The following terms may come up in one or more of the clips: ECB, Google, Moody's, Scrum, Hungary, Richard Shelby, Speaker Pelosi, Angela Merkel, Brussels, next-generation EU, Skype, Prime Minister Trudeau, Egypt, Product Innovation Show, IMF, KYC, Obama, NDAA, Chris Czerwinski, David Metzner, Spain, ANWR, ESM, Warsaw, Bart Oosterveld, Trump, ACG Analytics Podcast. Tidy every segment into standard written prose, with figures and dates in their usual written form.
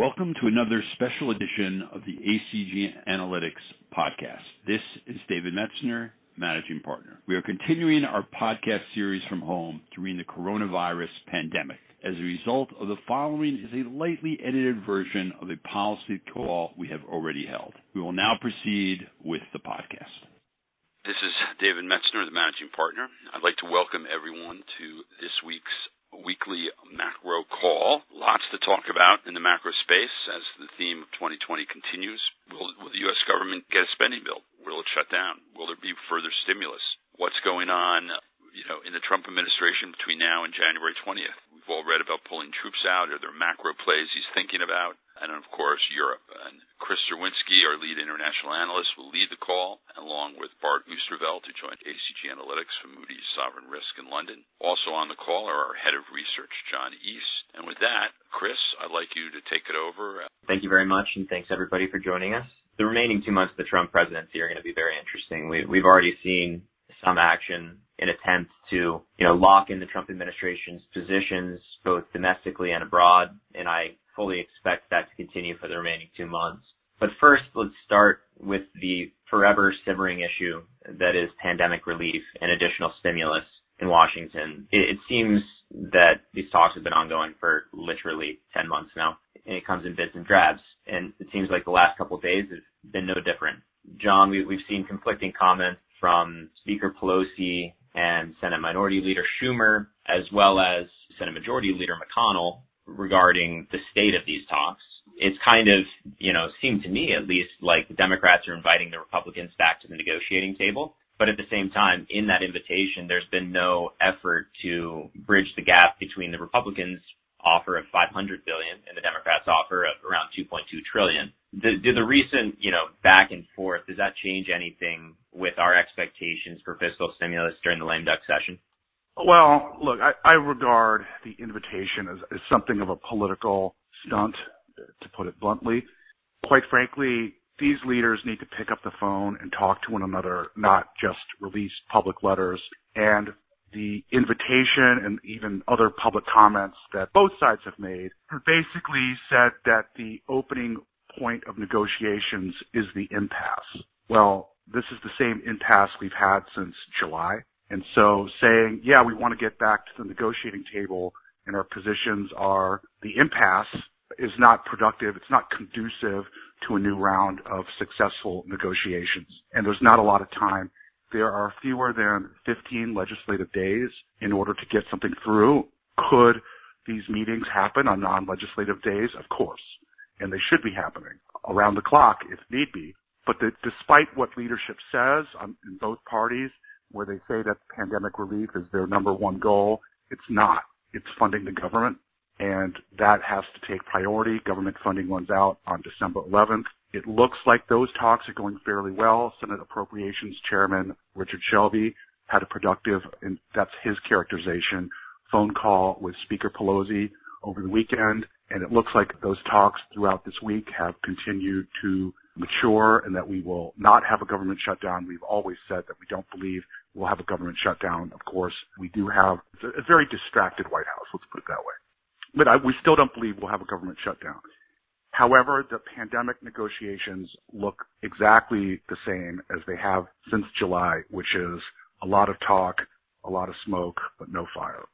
Welcome to another special edition of the ACG Analytics Podcast. This is David Metzner, Managing Partner. We are continuing our podcast series from home during the coronavirus pandemic. As a result of the following is a lightly edited version of a policy call we have already held. We will now proceed with the podcast. This is David Metzner, the Managing Partner. I'd like to welcome everyone to this week's weekly macro call. Lots to talk about in the macro space as the theme of 2020 continues. Will the U.S. government get a spending bill? Will it shut down? Will there be further stimulus? What's going on, in the Trump administration between now and January 20th? We've all read about pulling troops out. Are there macro plays he's thinking about? And, of course, Europe. And Chris Czerwinski, our lead international analyst, will lead the call, along with Bart Oosterveld, who joined ACG Analytics from Moody's Sovereign Risk in London. Also on the call are our head of research, John East. And with that, Chris, I'd like you to take it over. Thank you very much, and thanks, everybody, for joining us. The remaining 2 months of the Trump presidency are going to be very interesting. We've already seen some action in attempts to, lock in the Trump administration's positions, both domestically and abroad, and I fully expect that to continue for the remaining 2 months. But first, let's start with the forever simmering issue that is pandemic relief and additional stimulus in Washington. It seems that these talks have been ongoing for literally 10 months now, and it comes in bits and drabs. And it seems like the last couple of days have been no different. John, we've seen conflicting comments from Speaker Pelosi and Senate Minority Leader Schumer, as well as Senate Majority Leader McConnell, regarding the state of these talks. It's kind of, seemed to me at least like the Democrats are inviting the Republicans back to the negotiating table. But at the same time, in that invitation, there's been no effort to bridge the gap between the Republicans' offer of $500 billion and the Democrats' offer of around $2.2 trillion. Do the recent, back and forth, does that change anything with our expectations for fiscal stimulus during the lame duck session? Well, look, I regard the invitation as something of a political stunt, to put it bluntly. Quite frankly, these leaders need to pick up the phone and talk to one another, not just release public letters. And the invitation and even other public comments that both sides have made have basically said that the opening point of negotiations is the impasse. Well, this is the same impasse we've had since July. And so saying, yeah, we want to get back to the negotiating table and our positions are the impasse is not productive. It's not conducive to a new round of successful negotiations. And there's not a lot of time. There are fewer than 15 legislative days in order to get something through. Could these meetings happen on non-legislative days? Of course. And they should be happening around the clock if need be. But despite what leadership says in both parties, where they say that pandemic relief is their number one goal, it's not. It's funding the government, and that has to take priority. Government funding runs out on December 11th. It looks like those talks are going fairly well. Senate Appropriations Chairman Richard Shelby had a productive, and that's his characterization, phone call with Speaker Pelosi over the weekend, and it looks like those talks throughout this week have continued to mature and that we will not have a government shutdown. We've always said that we don't believe we'll have a government shutdown. Of course, we do have a very distracted White House, let's put it that way. But we still don't believe we'll have a government shutdown. However, the pandemic negotiations look exactly the same as they have since July, which is a lot of talk, a lot of smoke, but no fire.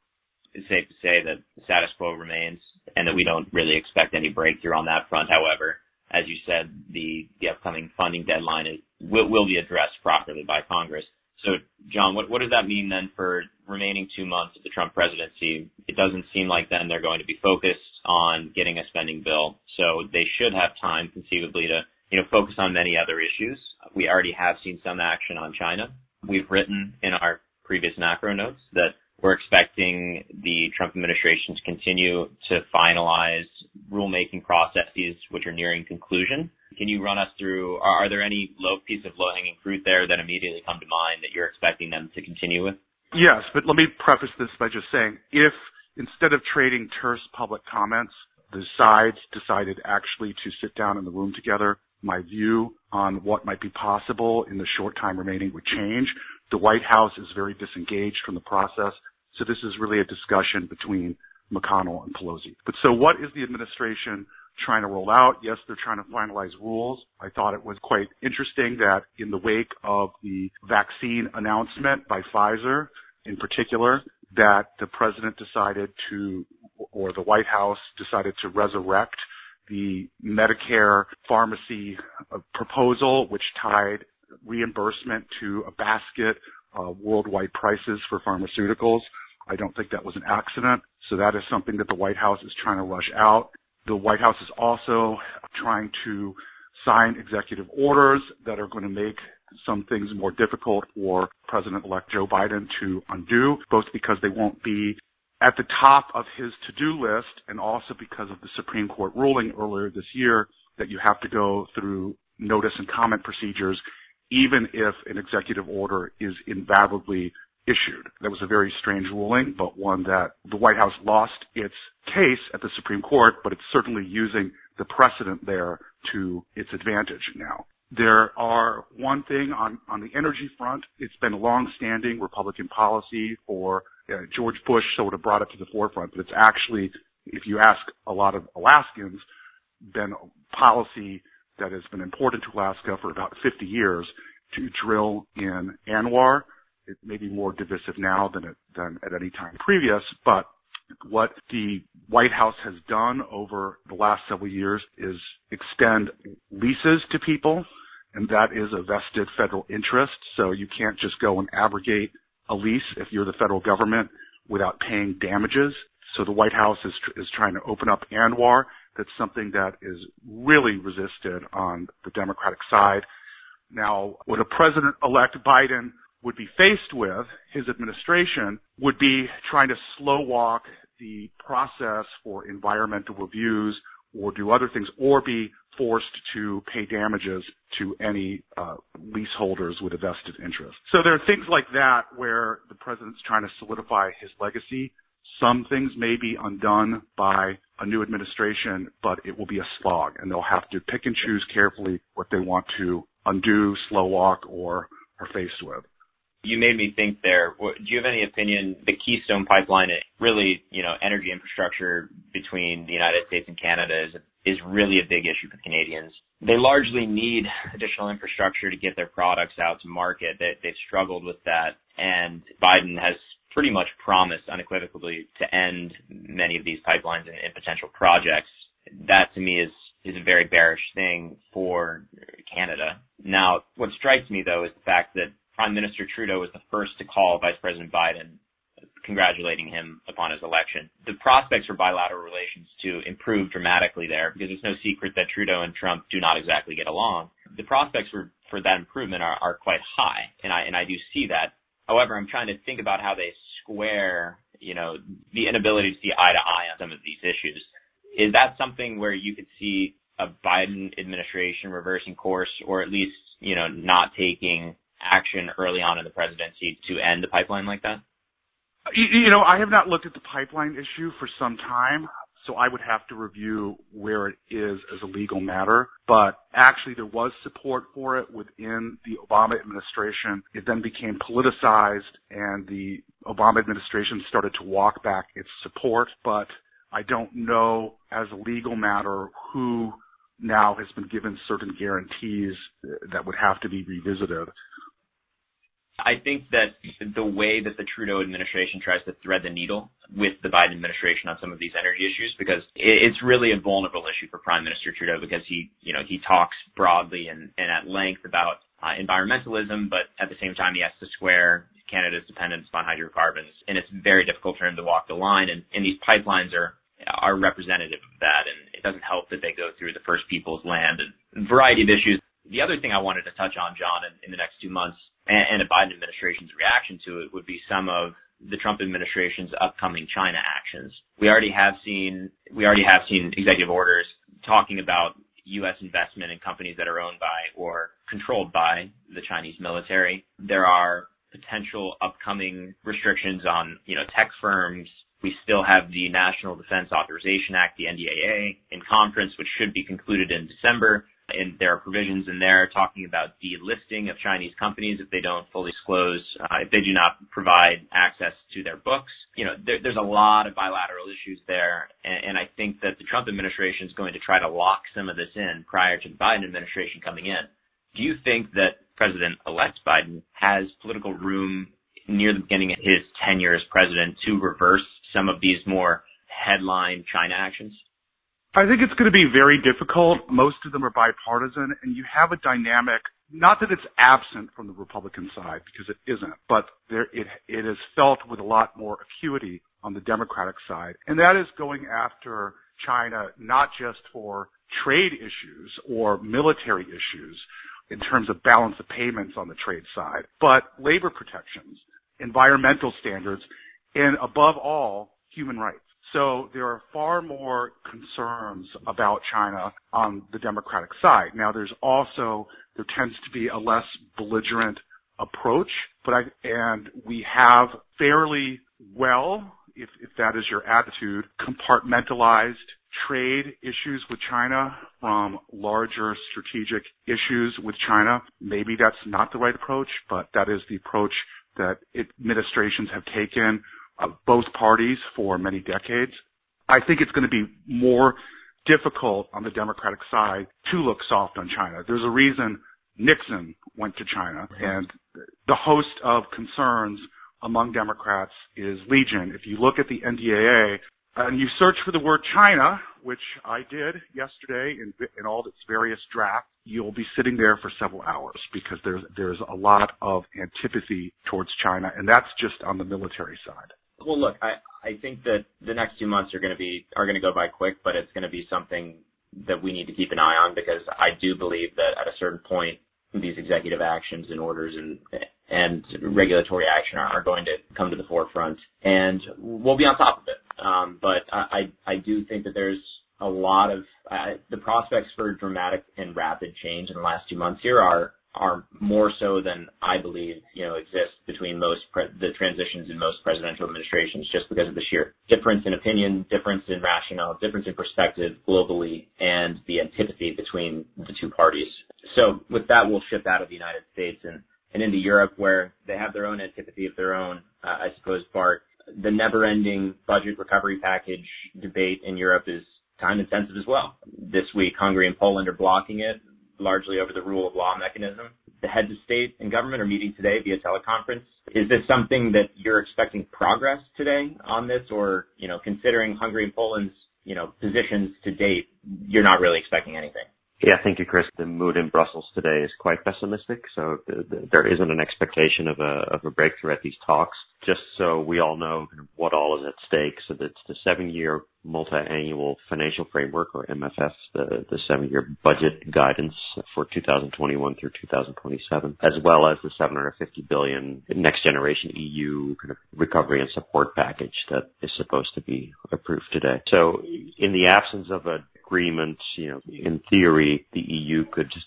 It's safe to say that the status quo remains and that we don't really expect any breakthrough on that front. However, as you said, the upcoming funding deadline will be addressed properly by Congress. So, John, what does that mean then for remaining 2 months of the Trump presidency? It doesn't seem like then they're going to be focused on getting a spending bill. So they should have time conceivably to, focus on many other issues. We already have seen some action on China. We've written in our previous macro notes that we're expecting the Trump administration to continue to finalize rulemaking processes, which are nearing conclusion. Can you run us through, are there any low-hanging fruit there that immediately come to mind that you're expecting them to continue with? Yes, but let me preface this by just saying, if instead of trading terse public comments, the sides decided actually to sit down in the room together, my view on what might be possible in the short time remaining would change. The White House is very disengaged from the process, so this is really a discussion between McConnell and Pelosi. But so what is the administration trying to roll out. Yes, they're trying to finalize rules. I thought it was quite interesting that in the wake of the vaccine announcement by Pfizer, in particular, that the president decided to, or the White House decided to resurrect the Medicare pharmacy proposal, which tied reimbursement to a basket of worldwide prices for pharmaceuticals. I don't think that was an accident. So that is something that the White House is trying to rush out. The White House is also trying to sign executive orders that are going to make some things more difficult for President-elect Joe Biden to undo, both because they won't be at the top of his to-do list and also because of the Supreme Court ruling earlier this year that you have to go through notice and comment procedures even if an executive order is invalidly issued. That was a very strange ruling, but one that the White House lost its case at the Supreme Court, but it's certainly using the precedent there to its advantage now. There are one thing on the energy front. It's been a long-standing Republican policy for George Bush sort of brought it to the forefront, but it's actually, if you ask a lot of Alaskans, been a policy that has been important to Alaska for about 50 years to drill in ANWR. It may be more divisive now than at any time previous, but what the White House has done over the last several years is extend leases to people, and that is a vested federal interest. So you can't just go and abrogate a lease if you're the federal government without paying damages. So the White House is trying to open up ANWR. That's something that is really resisted on the Democratic side. Now, what a President-elect Biden would be faced with, his administration, would be trying to slow walk the process for environmental reviews or do other things or be forced to pay damages to any leaseholders with a vested interest. So there are things like that where the president's trying to solidify his legacy. Some things may be undone by a new administration, but it will be a slog, and they'll have to pick and choose carefully what they want to undo, slow walk, or are faced with. You made me think there. Do you have any opinion, the Keystone Pipeline, really, energy infrastructure between the United States and Canada is really a big issue for the Canadians. They largely need additional infrastructure to get their products out to market. They've struggled with that, and Biden has pretty much promised unequivocally to end many of these pipelines and potential projects. That, to me, is a very bearish thing for Canada. Now, what strikes me, though, is the fact that Prime Minister Trudeau was the first to call Vice President Biden, congratulating him upon his election. The prospects for bilateral relations to improve dramatically there, because it's no secret that Trudeau and Trump do not exactly get along. The prospects for that improvement are quite high, and I do see that. However, I'm trying to think about how they square, the inability to see eye to eye on some of these issues. Is that something where you could see a Biden administration reversing course, or at least, not taking action early on in the presidency to end the pipeline like that? I have not looked at the pipeline issue for some time, so I would have to review where it is as a legal matter. But actually, there was support for it within the Obama administration. It then became politicized, and the Obama administration started to walk back its support. But I don't know, as a legal matter, who now has been given certain guarantees that would have to be revisited. I think that the way that the Trudeau administration tries to thread the needle with the Biden administration on some of these energy issues, because it's really a vulnerable issue for Prime Minister Trudeau, because he talks broadly and at length about environmentalism, but at the same time he has to square Canada's dependence on hydrocarbons, and it's very difficult for him to walk the line, and these pipelines are representative of that, and it doesn't help that they go through the First Peoples' land and a variety of issues. The other thing I wanted to touch on, John, in the next 2 months, and the Biden administration's reaction to it, would be some of the Trump administration's upcoming China actions. We already have seen executive orders talking about U.S. investment in companies that are owned by or controlled by the Chinese military. There are potential upcoming restrictions on, tech firms. We still have the National Defense Authorization Act, the NDAA, in conference, which should be concluded in December. and there are provisions in there talking about delisting of Chinese companies if they don't fully disclose, if they do not provide access to their books. You know, there's a lot of bilateral issues there, and I think that the Trump administration is going to try to lock some of this in prior to the Biden administration coming in. Do you think that President-elect Biden has political room near the beginning of his tenure as president to reverse some of these more headline China actions? I think it's going to be very difficult. Most of them are bipartisan, and you have a dynamic, not that it's absent from the Republican side, because it isn't, but it is felt with a lot more acuity on the Democratic side. And that is going after China not just for trade issues or military issues in terms of balance of payments on the trade side, but labor protections, environmental standards, and above all, human rights. So there are far more concerns about China on the Democratic side. Now, there tends to be a less belligerent approach, and we have fairly well, if that is your attitude, compartmentalized trade issues with China from larger strategic issues with China. Maybe that's not the right approach, but that is the approach that administrations have taken of both parties for many decades. I think it's going to be more difficult on the Democratic side to look soft on China. There's a reason Nixon went to China, and the host of concerns among Democrats is legion. If you look at the NDAA, and you search for the word China, which I did yesterday in all its various drafts, you'll be sitting there for several hours because there's a lot of antipathy towards China, and that's just on the military side. Well, look, I think that the next 2 months are going to go by quick, but it's going to be something that we need to keep an eye on, because I do believe that at a certain point these executive actions and orders and regulatory action are going to come to the forefront, and we'll be on top of it. But I do think that there's a lot of the prospects for dramatic and rapid change in the last 2 months here are more so than I believe, you know, exists between the transitions in most presidential administrations, just because of the sheer difference in opinion, difference in rationale, difference in perspective globally, and the antipathy between the two parties. So with that, we'll shift out of the United States and into Europe, where they have their own antipathy of their own, I suppose, Bart. The never-ending budget recovery package debate in Europe is time-intensive as well. This week, Hungary and Poland are blocking it, largely over the rule of law mechanism. The heads of state and government are meeting today via teleconference. Is this something that you're expecting progress today on this, or, you know, considering Hungary and Poland's, you know, positions to date, you're not really expecting anything? Yeah, thank you, Chris. The mood in Brussels today is quite pessimistic, so there isn't an expectation of a breakthrough at these talks. Just so we all know what all is at stake, so that's the 7-year multi-annual financial framework, or MFF, the 7-year budget guidance for 2021 through 2027, as well as the 750 billion next-generation EU kind of recovery and support package that is supposed to be approved today. So, in the absence of an agreement, you know, in theory, the EU could just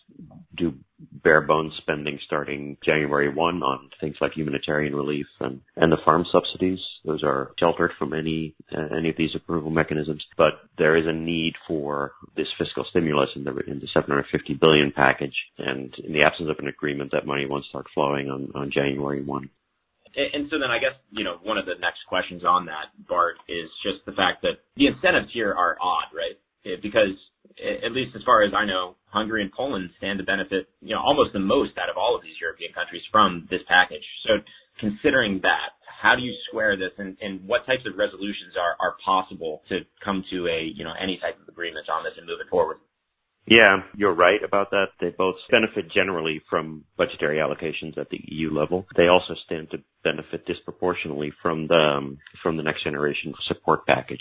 do bare bones spending starting January 1 on things like humanitarian relief and the farm subsidies. Those are sheltered from any of these approval mechanisms. But there is a need for this fiscal stimulus in the 750 billion package. And in the absence of an agreement, that money won't start flowing on January 1. And so then I guess, you know, one of the next questions on that, Bart, is just the fact that the incentives here are odd, right? Because at least as far as I know, Hungary and Poland stand to benefit, you know, almost the most out of all of these European countries from this package. So considering that, how do you square this, and what types of resolutions are possible to come to a, you know, any type of agreement on this and move it forward? Yeah, you're right about that. They both benefit generally from budgetary allocations at the EU level. They also stand to benefit disproportionately from the next generation support package.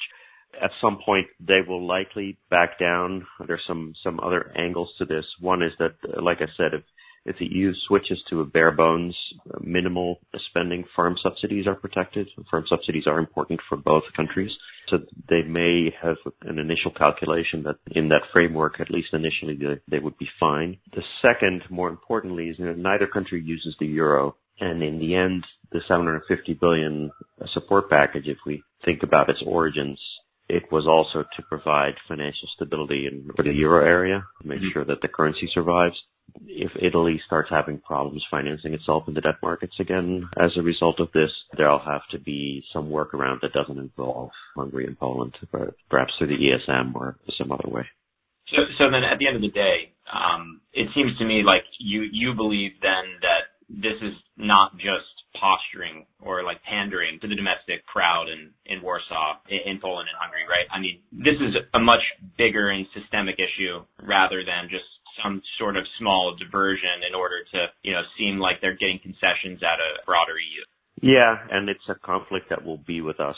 At some point, they will likely back down. There's some other angles to this. One is that, like I said, if the EU switches to a bare bones, minimal spending, farm subsidies are protected. Farm subsidies are important for both countries. So they may have an initial calculation that in that framework, at least initially, they would be fine. The second, more importantly, is that neither country uses the euro. And in the end, the 750 billion support package, if we think about its origins, It was also to provide financial stability for the euro area, make sure that the currency survives. If Italy starts having problems financing itself in the debt markets again as a result of this, there'll have to be some workaround that doesn't involve Hungary and Poland, perhaps through the ESM or some other way. So then at the end of the day, it seems to me like you believe then that this is not just posturing or like pandering to the domestic crowd in Warsaw, in Poland and Hungary, right? I mean, this is a much bigger and systemic issue rather than just some sort of small diversion in order to, seem like they're getting concessions out of broader EU. Yeah, and it's a conflict that will be with us,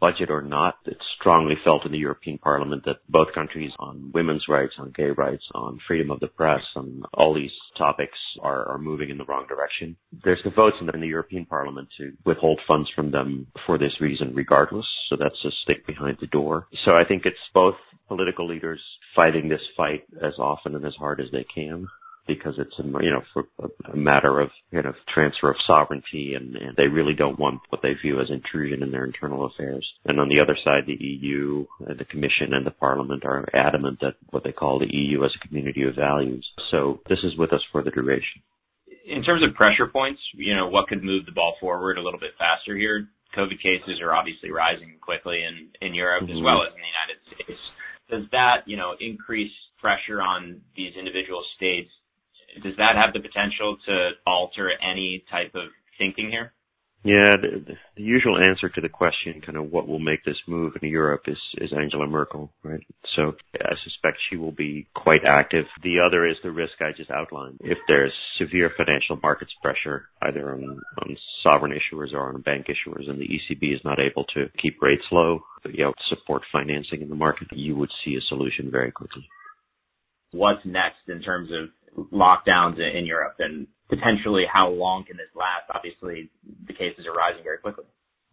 budget or not. It's strongly felt in the European Parliament that both countries on women's rights, on gay rights, on freedom of the press, on all these topics are moving in the wrong direction. There's the votes in the European Parliament to withhold funds from them for this reason regardless. So that's a stick behind the door. So I think it's both political leaders fighting this fight as often and as hard as they can, because it's a matter of transfer of sovereignty, and they really don't want what they view as intrusion in their internal affairs. And on the other side, the EU, the Commission, and the Parliament are adamant that what they call the EU as a community of values. So this is with us for the duration. In terms of pressure points, what could move the ball forward a little bit faster here? COVID cases are obviously rising quickly in Europe as well as in the United States. Does that, increase pressure on these individual states? Does that have the potential to alter any type of thinking here? Yeah, the usual answer to the question, kind of what will make this move in Europe, is Angela Merkel, right? So I suspect she will be quite active. The other is the risk I just outlined. If there's severe financial markets pressure, either on sovereign issuers or on bank issuers, and the ECB is not able to keep rates low, support financing in the market, you would see a solution very quickly. What's next in terms of lockdowns in Europe, and potentially how long can this last? Obviously, the cases are rising very quickly.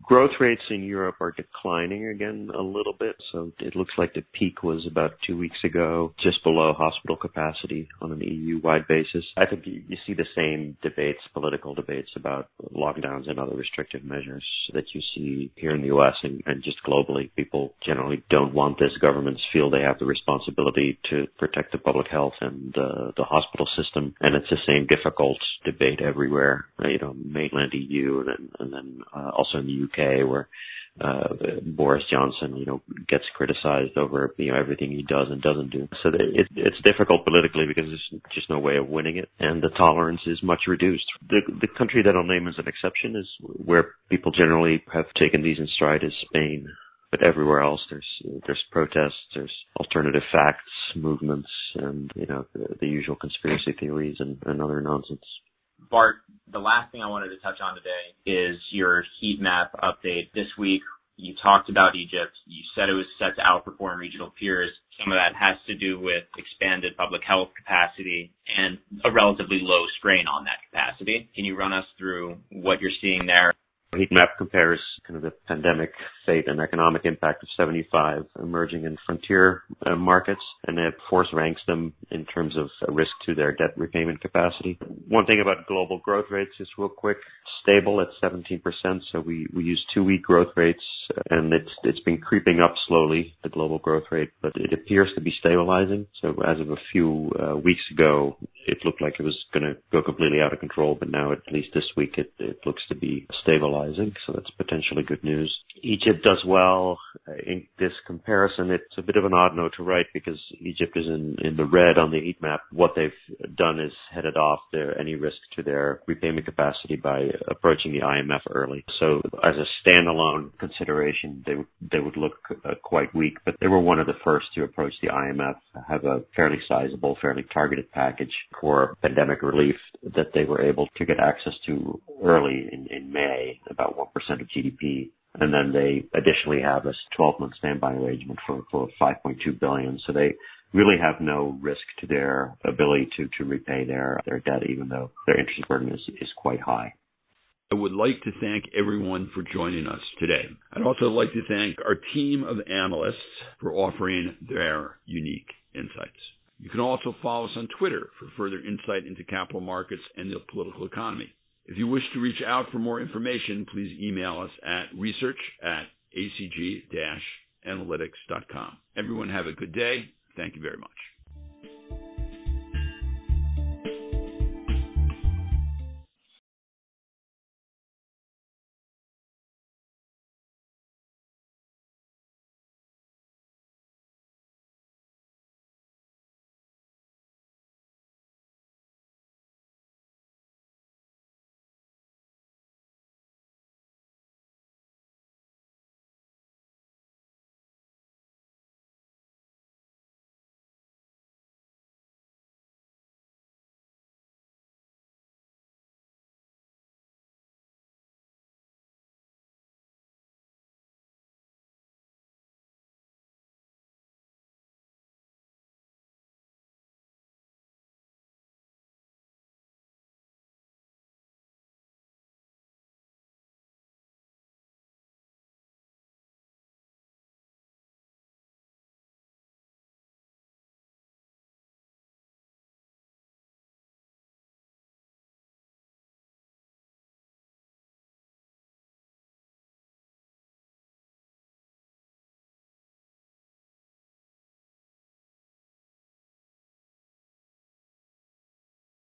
Growth rates in Europe are declining again a little bit, so it looks like the peak was about 2 weeks ago, just below hospital capacity on an EU-wide basis. I think you see the same debates, political debates about lockdowns and other restrictive measures that you see here in the U.S. and just globally. People generally don't want this. Governments feel they have the responsibility to protect the public health and the hospital system, and it's the same difficult debate everywhere, mainland EU and then also in the UK. Where Boris Johnson, gets criticized over everything he does and doesn't do. So it's difficult politically because there's just no way of winning it, and the tolerance is much reduced. The country that I'll name as an exception is where people generally have taken these in stride is Spain, but everywhere else there's protests, there's alternative facts movements, and the usual conspiracy theories and other nonsense. Bart, the last thing I wanted to touch on today is your heat map update. This week, you talked about Egypt. You said it was set to outperform regional peers. Some of that has to do with expanded public health capacity and a relatively low strain on that capacity. Can you run us through what you're seeing there? Heat map compares kind of the pandemic fate and economic impact of 75 emerging and frontier markets, and it force ranks them in terms of risk to their debt repayment capacity. One thing about global growth rates, just real quick, stable at 17%. So we use 2-week growth rates, and it's been creeping up slowly, the global growth rate, but it appears to be stabilizing. So as of a few weeks ago, it looked like it was going to go completely out of control, but now at least this week it looks to be stabilized. So that's potentially good news. Egypt does well in this comparison. It's a bit of an odd note to write because Egypt is in the red on the heat map. What they've done is headed off any risk to their repayment capacity by approaching the IMF early. So as a standalone consideration, they would look quite weak, but they were one of the first to approach the IMF, have a fairly sizable, fairly targeted package for pandemic relief that they were able to get access to early in May, about 1% of GDP. And then they additionally have this 12-month standby arrangement for $5.2 billion. So they really have no risk to their ability to repay their debt, even though their interest burden is quite high. I would like to thank everyone for joining us today. I'd also like to thank our team of analysts for offering their unique insights. You can also follow us on Twitter for further insight into capital markets and the political economy. If you wish to reach out for more information, please email us at research@acg-analytics.com. ACG Analytics.com. Everyone have a good day. Thank you very much.